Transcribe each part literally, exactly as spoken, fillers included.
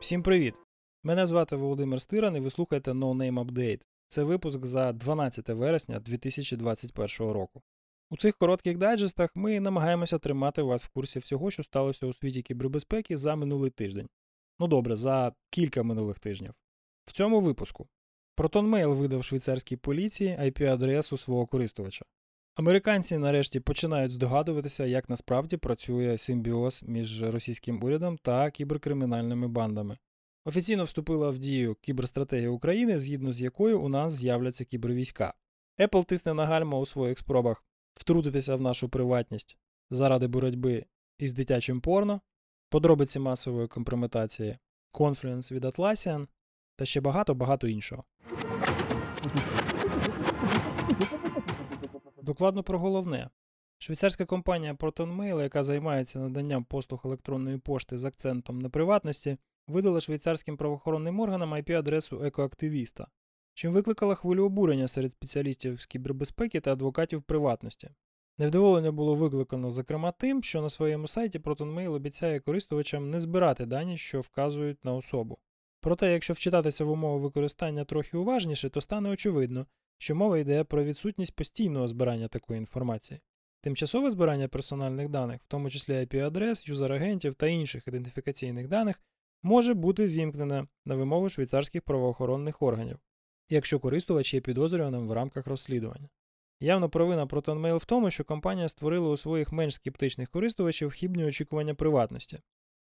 Всім привіт! Мене звати Володимир Стиран і ви слухаєте No Name Update. Це випуск за дванадцяте вересня дві тисячі двадцять першого року. У цих коротких дайджестах ми намагаємося тримати вас в курсі всього, що сталося у світі кібербезпеки за минулий тиждень. Ну добре, за кілька минулих тижнів. В цьому випуску ProtonMail видав швейцарській поліції ай пі-адресу свого користувача. Американці нарешті починають здогадуватися, як насправді працює симбіоз між російським урядом та кіберкримінальними бандами. Офіційно вступила в дію кіберстратегія України, згідно з якою у нас з'являться кібервійська. Apple тисне на гальма у своїх спробах втрутитися в нашу приватність заради боротьби із дитячим порно, подробиці масової компрометації, Confluence від Atlassian та ще багато-багато іншого. Докладно про головне. Швейцарська компанія ProtonMail, яка займається наданням послуг електронної пошти з акцентом на приватності, видала швейцарським правоохоронним органам ай пі-адресу екоактивіста, чим викликала хвилю обурення серед спеціалістів з кібербезпеки та адвокатів приватності. Невдоволення було викликано, зокрема, тим, що на своєму сайті ProtonMail обіцяє користувачам не збирати дані, що вказують на особу. Проте, якщо вчитатися в умови використання трохи уважніше, то стане очевидно, що мова йде про відсутність постійного збирання такої інформації. Тимчасове збирання персональних даних, в тому числі ай пі-адрес, юзер-агентів та інших ідентифікаційних даних, може бути ввімкнене на вимогу швейцарських правоохоронних органів, якщо користувач є підозрюваним в рамках розслідування. Явно провина ProtonMail в тому, що компанія створила у своїх менш скептичних користувачів хибні очікування приватності.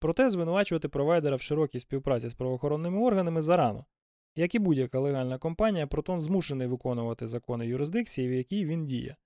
Проте звинувачувати провайдера в широкій співпраці з правоохоронними органами зарано. Як і будь-яка легальна компанія, Proton змушений виконувати закони юрисдикції, в якій він діє.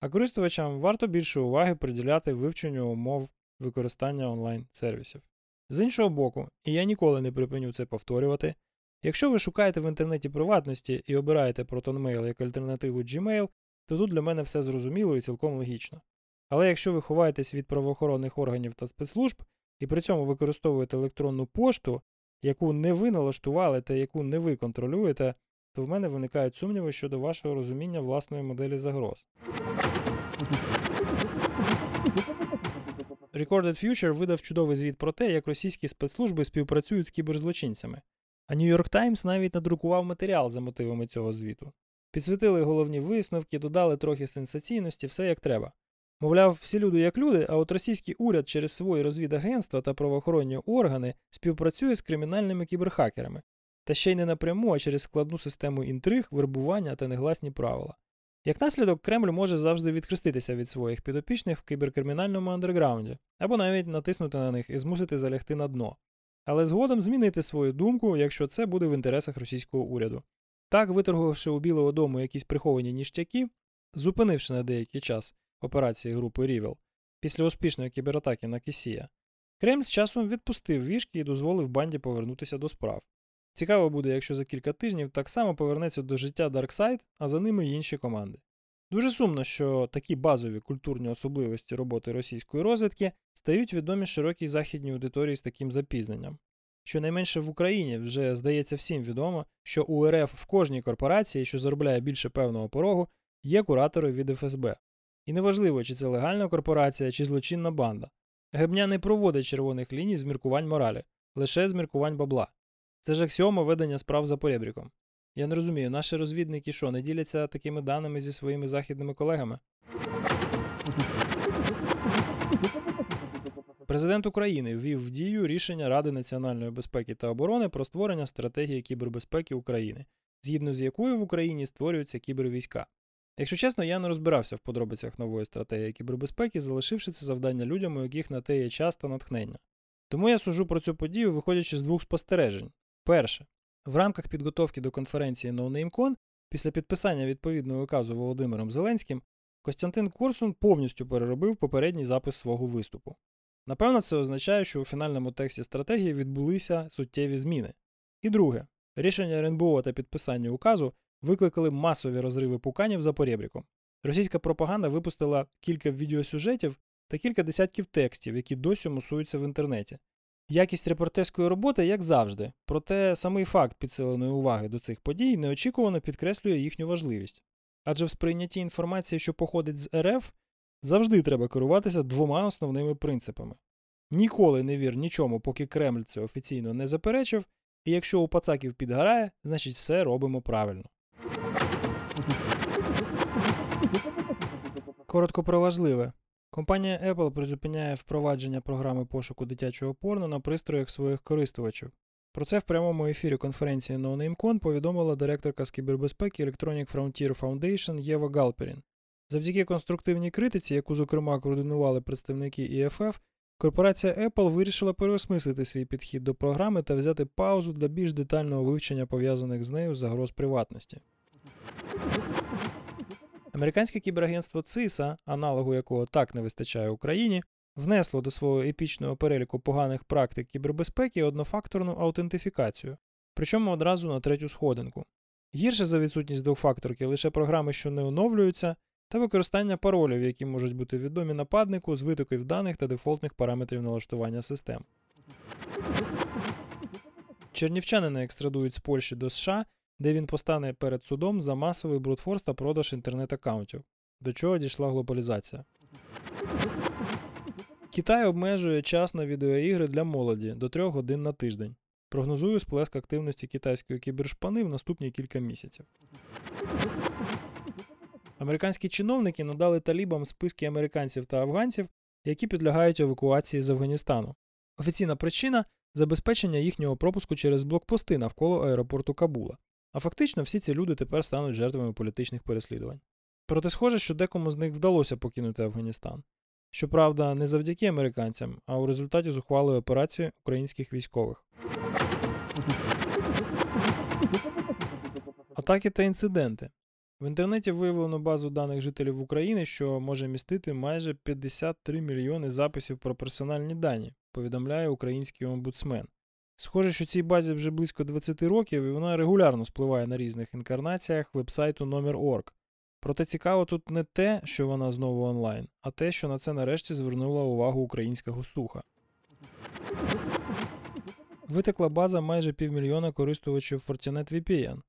А користувачам варто більше уваги приділяти вивченню умов використання онлайн-сервісів. З іншого боку, і я ніколи не припиню це повторювати, якщо ви шукаєте в інтернеті приватності і обираєте ProtonMail як альтернативу Gmail, то тут для мене все зрозуміло і цілком логічно. Але якщо ви ховаєтесь від правоохоронних органів та спецслужб і при цьому використовуєте електронну пошту, яку не ви налаштували та яку не ви контролюєте, то в мене виникають сумніви щодо вашого розуміння власної моделі загроз. Recorded Future видав чудовий звіт про те, як російські спецслужби співпрацюють з кіберзлочинцями. А New York Times навіть надрукував матеріал за мотивами цього звіту. Підсвітили головні висновки, додали трохи сенсаційності, все як треба. Мовляв, всі люди як люди, а от російський уряд через свої розвідагентства та правоохоронні органи співпрацює з кримінальними кіберхакерами. Та ще й не напряму, а через складну систему інтриг, вербування та негласні правила. Як наслідок, Кремль може завжди відхреститися від своїх підопічних в кіберкримінальному андерграунді, або навіть натиснути на них і змусити залягти на дно. Але згодом змінити свою думку, якщо це буде в інтересах російського уряду. Так, виторгувавши у Білого дому якісь приховані ніштяки, зупинивши на деякий час операції групи Рівел після успішної кібератаки на Кесія, Кремль з часом відпустив вішки і дозволив банді повернутися до справ. Цікаво буде, якщо за кілька тижнів так само повернеться до життя Дарксайд, а за ними й інші команди. Дуже сумно, що такі базові культурні особливості роботи російської розвідки стають відомі широкій західній аудиторії з таким запізненням. Щонайменше в Україні вже здається всім відомо, що у РФ в кожній корпорації, що заробляє більше певного порогу, є куратори від ФСБ. І неважливо, чи це легальна корпорація, чи злочинна банда. Гебня не проводить червоних ліній з міркувань моралі, лише з міркувань бабла. Це ж аксіома ведення справ за поребріком. Я не розумію, наші розвідники що, не діляться такими даними зі своїми західними колегами? Президент України ввів в дію рішення Ради національної безпеки та оборони про створення стратегії кібербезпеки України, згідно з якою в Україні створюються кібервійська. Якщо чесно, я не розбирався в подробицях нової стратегії кібербезпеки, залишивши це завдання людям, у яких на те є час та натхнення. Тому я сужу про цю подію, виходячи з двох спостережень. Перше. В рамках підготовки до конференції NoNameCon, після підписання відповідного указу Володимиром Зеленським, Костянтин Корсун повністю переробив попередній запис свого виступу. Напевно, це означає, що у фінальному тексті стратегії відбулися суттєві зміни. І друге. Рішення РНБО та підписання указу викликали масові розриви пуканів за поребріком. Російська пропаганда випустила кілька відеосюжетів та кілька десятків текстів, які досі мусуються в інтернеті. Якість репортерської роботи, як завжди, проте самий факт підсиленої уваги до цих подій неочікувано підкреслює їхню важливість. Адже в сприйнятті інформації, що походить з РФ, Завжди треба керуватися двома основними принципами. Ніколи не вір нічому, поки Кремль це офіційно не заперечив, і якщо у пацаків підгорає, значить все робимо правильно. Коротко про важливе. Компанія Apple призупиняє впровадження програми пошуку дитячого порно на пристроях своїх користувачів. Про це в прямому ефірі конференції NoNameCon повідомила директорка з кібербезпеки Electronic Frontier Foundation Єва Галперін. Завдяки конструктивній критиці, яку, зокрема, координували представники І Ф Ф, корпорація Apple вирішила переосмислити свій підхід до програми та взяти паузу для більш детального вивчення пов'язаних з нею загроз приватності. Американське кіберагентство сіса, аналогу якого так не вистачає Україні, внесло до свого епічного переліку поганих практик кібербезпеки однофакторну аутентифікацію, причому одразу на третю сходинку. Гірше за відсутність двохфакторки лише програми, що не оновлюються, та використання паролів, які можуть бути відомі нападнику з витоків даних та дефолтних параметрів налаштування систем. Чернівчанина екстрадують з Польщі до США, де він постане перед судом за масовий брутфорс та продаж інтернет-аккаунтів, до чого дійшла глобалізація. Китай обмежує час на відеоігри для молоді до трьох годин на тиждень. Прогнозую сплеск активності китайської кібершпани в наступні кілька місяців. Американські чиновники надали талібам списки американців та афганців, які підлягають евакуації з Афганістану. Офіційна причина – забезпечення їхнього пропуску через блокпости навколо аеропорту Кабула. А фактично всі ці люди тепер стануть жертвами політичних переслідувань. Проте схоже, що декому з них вдалося покинути Афганістан. Щоправда, не завдяки американцям, а у результаті зухвалої операції українських військових. Атаки та інциденти. В інтернеті виявлено базу даних жителів України, що може містити майже п'ятдесят три мільйони записів про персональні дані, повідомляє український омбудсмен. Схоже, що цій базі вже близько двадцять років, і вона регулярно спливає на різних інкарнаціях вебсайту номер крапка орг. Проте цікаво тут не те, що вона знову онлайн, а те, що на це нарешті звернула увагу українська госуха. Витекла база майже півмільйона користувачів Fortinet ві пі ен.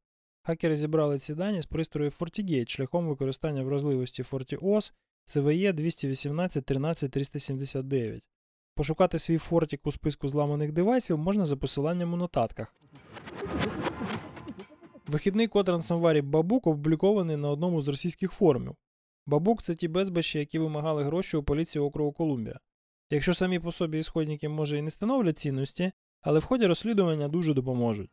Хакери зібрали ці дані з пристрою FortiGate шляхом використання вразливості FortiOS Сі Ві І двісті вісімнадцять тринадцять триста сімдесят дев'ять. Пошукати свій фортік у списку зламаних девайсів можна за посиланням у нотатках. Вихідний код рансомварів Бабук опублікований на одному з російських форумів. Бабук – це ті безбаші, які вимагали гроші у поліції округу Колумбія. Якщо самі по собі ісходники, може, і не становлять цінності, але в ході розслідування дуже допоможуть.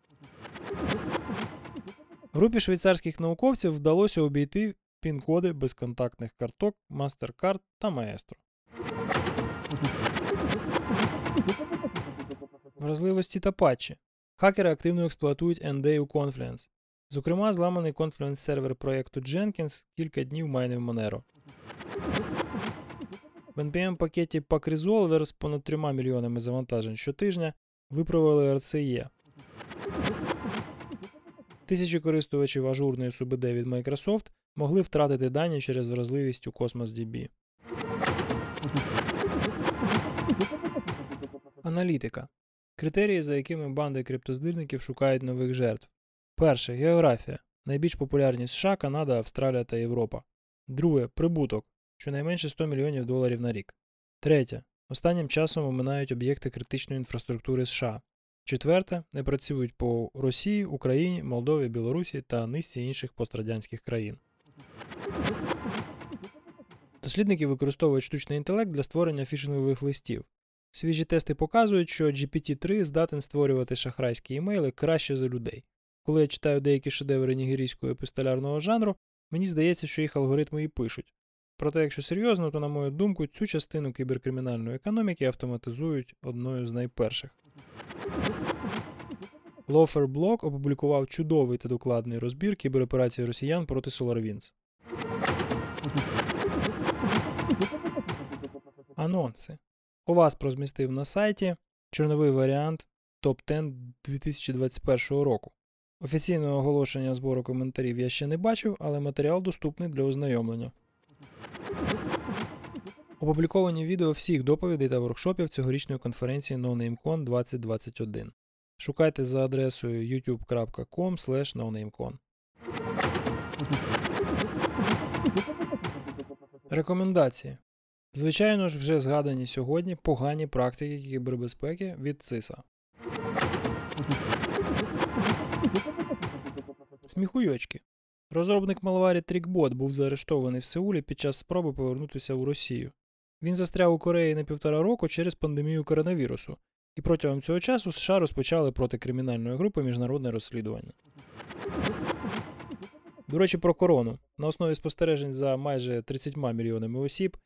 Групі швейцарських науковців вдалося обійти пін-коди безконтактних карток, MasterCard та Maestro. Вразливості та патчі. Хакери активно експлуатують ен ді у Confluence. Зокрема, зламаний Confluence сервер проєкту Jenkins кілька днів майнив Monero. В ен пі ем-пакеті PackResolver з понад трьома мільйонами завантажень щотижня виправили ар сі і. Тисячі користувачів ажурної ес ю бі ді від Microsoft могли втратити дані через вразливість у Cosmos ді бі. Аналітика. Критерії, за якими банди криптоздирників шукають нових жертв. Перше. Географія. Найбільш популярні США, Канада, Австралія та Європа. Друге. Прибуток. Щонайменше сто мільйонів доларів на рік. Третє. Останнім часом оминають об'єкти критичної інфраструктури США. Четверте. Не працюють по Росії, Україні, Молдові, Білорусі та низці інших пострадянських країн. Дослідники використовують штучний інтелект для створення фішингових листів. Свіжі тести показують, що джі пі ті три здатен створювати шахрайські імейли краще за людей. Коли я читаю деякі шедеври нігерійського епістолярного жанру, мені здається, що їх алгоритми і пишуть. Проте, якщо серйозно, то, на мою думку, цю частину кіберкримінальної економіки автоматизують одною з найперших. Lawfare Blog опублікував чудовий та докладний розбір кібероперацій росіян проти SolarWinds. Анонси. ОВАС розмістив на сайті чорновий варіант топ десять дві тисячі двадцять першого року. Офіційного оголошення збору коментарів я ще не бачив, але матеріал доступний для ознайомлення. Опубліковані відео всіх доповідей та воркшопів цьогорічної конференції NoNameCon двадцять двадцять один. Шукайте за адресою ютуб крапка ком слеш нонеймкон. Рекомендації. Звичайно ж, вже згадані сьогодні погані практики кібербезпеки від сіса. Сміхуйочки. Розробник малварі TrickBot був заарештований в Сеулі під час спроби повернутися у Росію. Він застряг у Кореї на півтора року через пандемію коронавірусу, і протягом цього часу США розпочали проти кримінальної групи міжнародне розслідування. До речі, про корону. На основі спостережень за майже тридцятьма мільйонами осіб,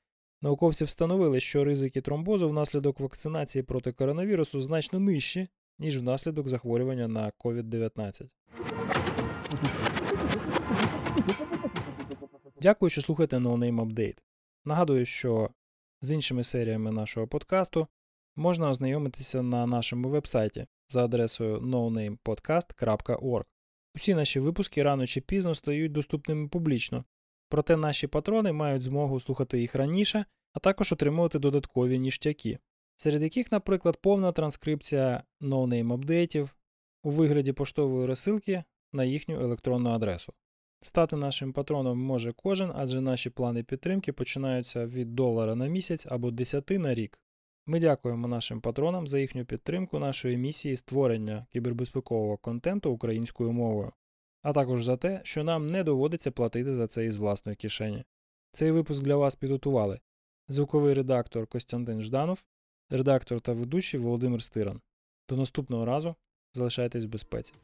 науковці встановили, що ризики тромбозу внаслідок вакцинації проти коронавірусу значно нижчі, ніж внаслідок захворювання на ковід дев'ятнадцять. Дякую, що слухаєте No Name Update. Нагадую, що з іншими серіями нашого подкасту можна ознайомитися на нашому вебсайті за адресою ноунеймподкаст крапка орг. Усі наші випуски рано чи пізно стають доступними публічно, проте наші патрони мають змогу слухати їх раніше, а також отримувати додаткові ніштяки, серед яких, наприклад, повна транскрипція ноунейм-апдейтів у вигляді поштової розсилки на їхню електронну адресу. Стати нашим патроном може кожен, адже наші плани підтримки починаються від долара на місяць або десяти на рік. Ми дякуємо нашим патронам за їхню підтримку нашої місії створення кібербезпекового контенту українською мовою, а також за те, що нам не доводиться платити за це із власної кишені. Цей випуск для вас підготували звуковий редактор Костянтин Жданов, редактор та ведучий Володимир Стиран. До наступного разу, залишайтесь в безпеці.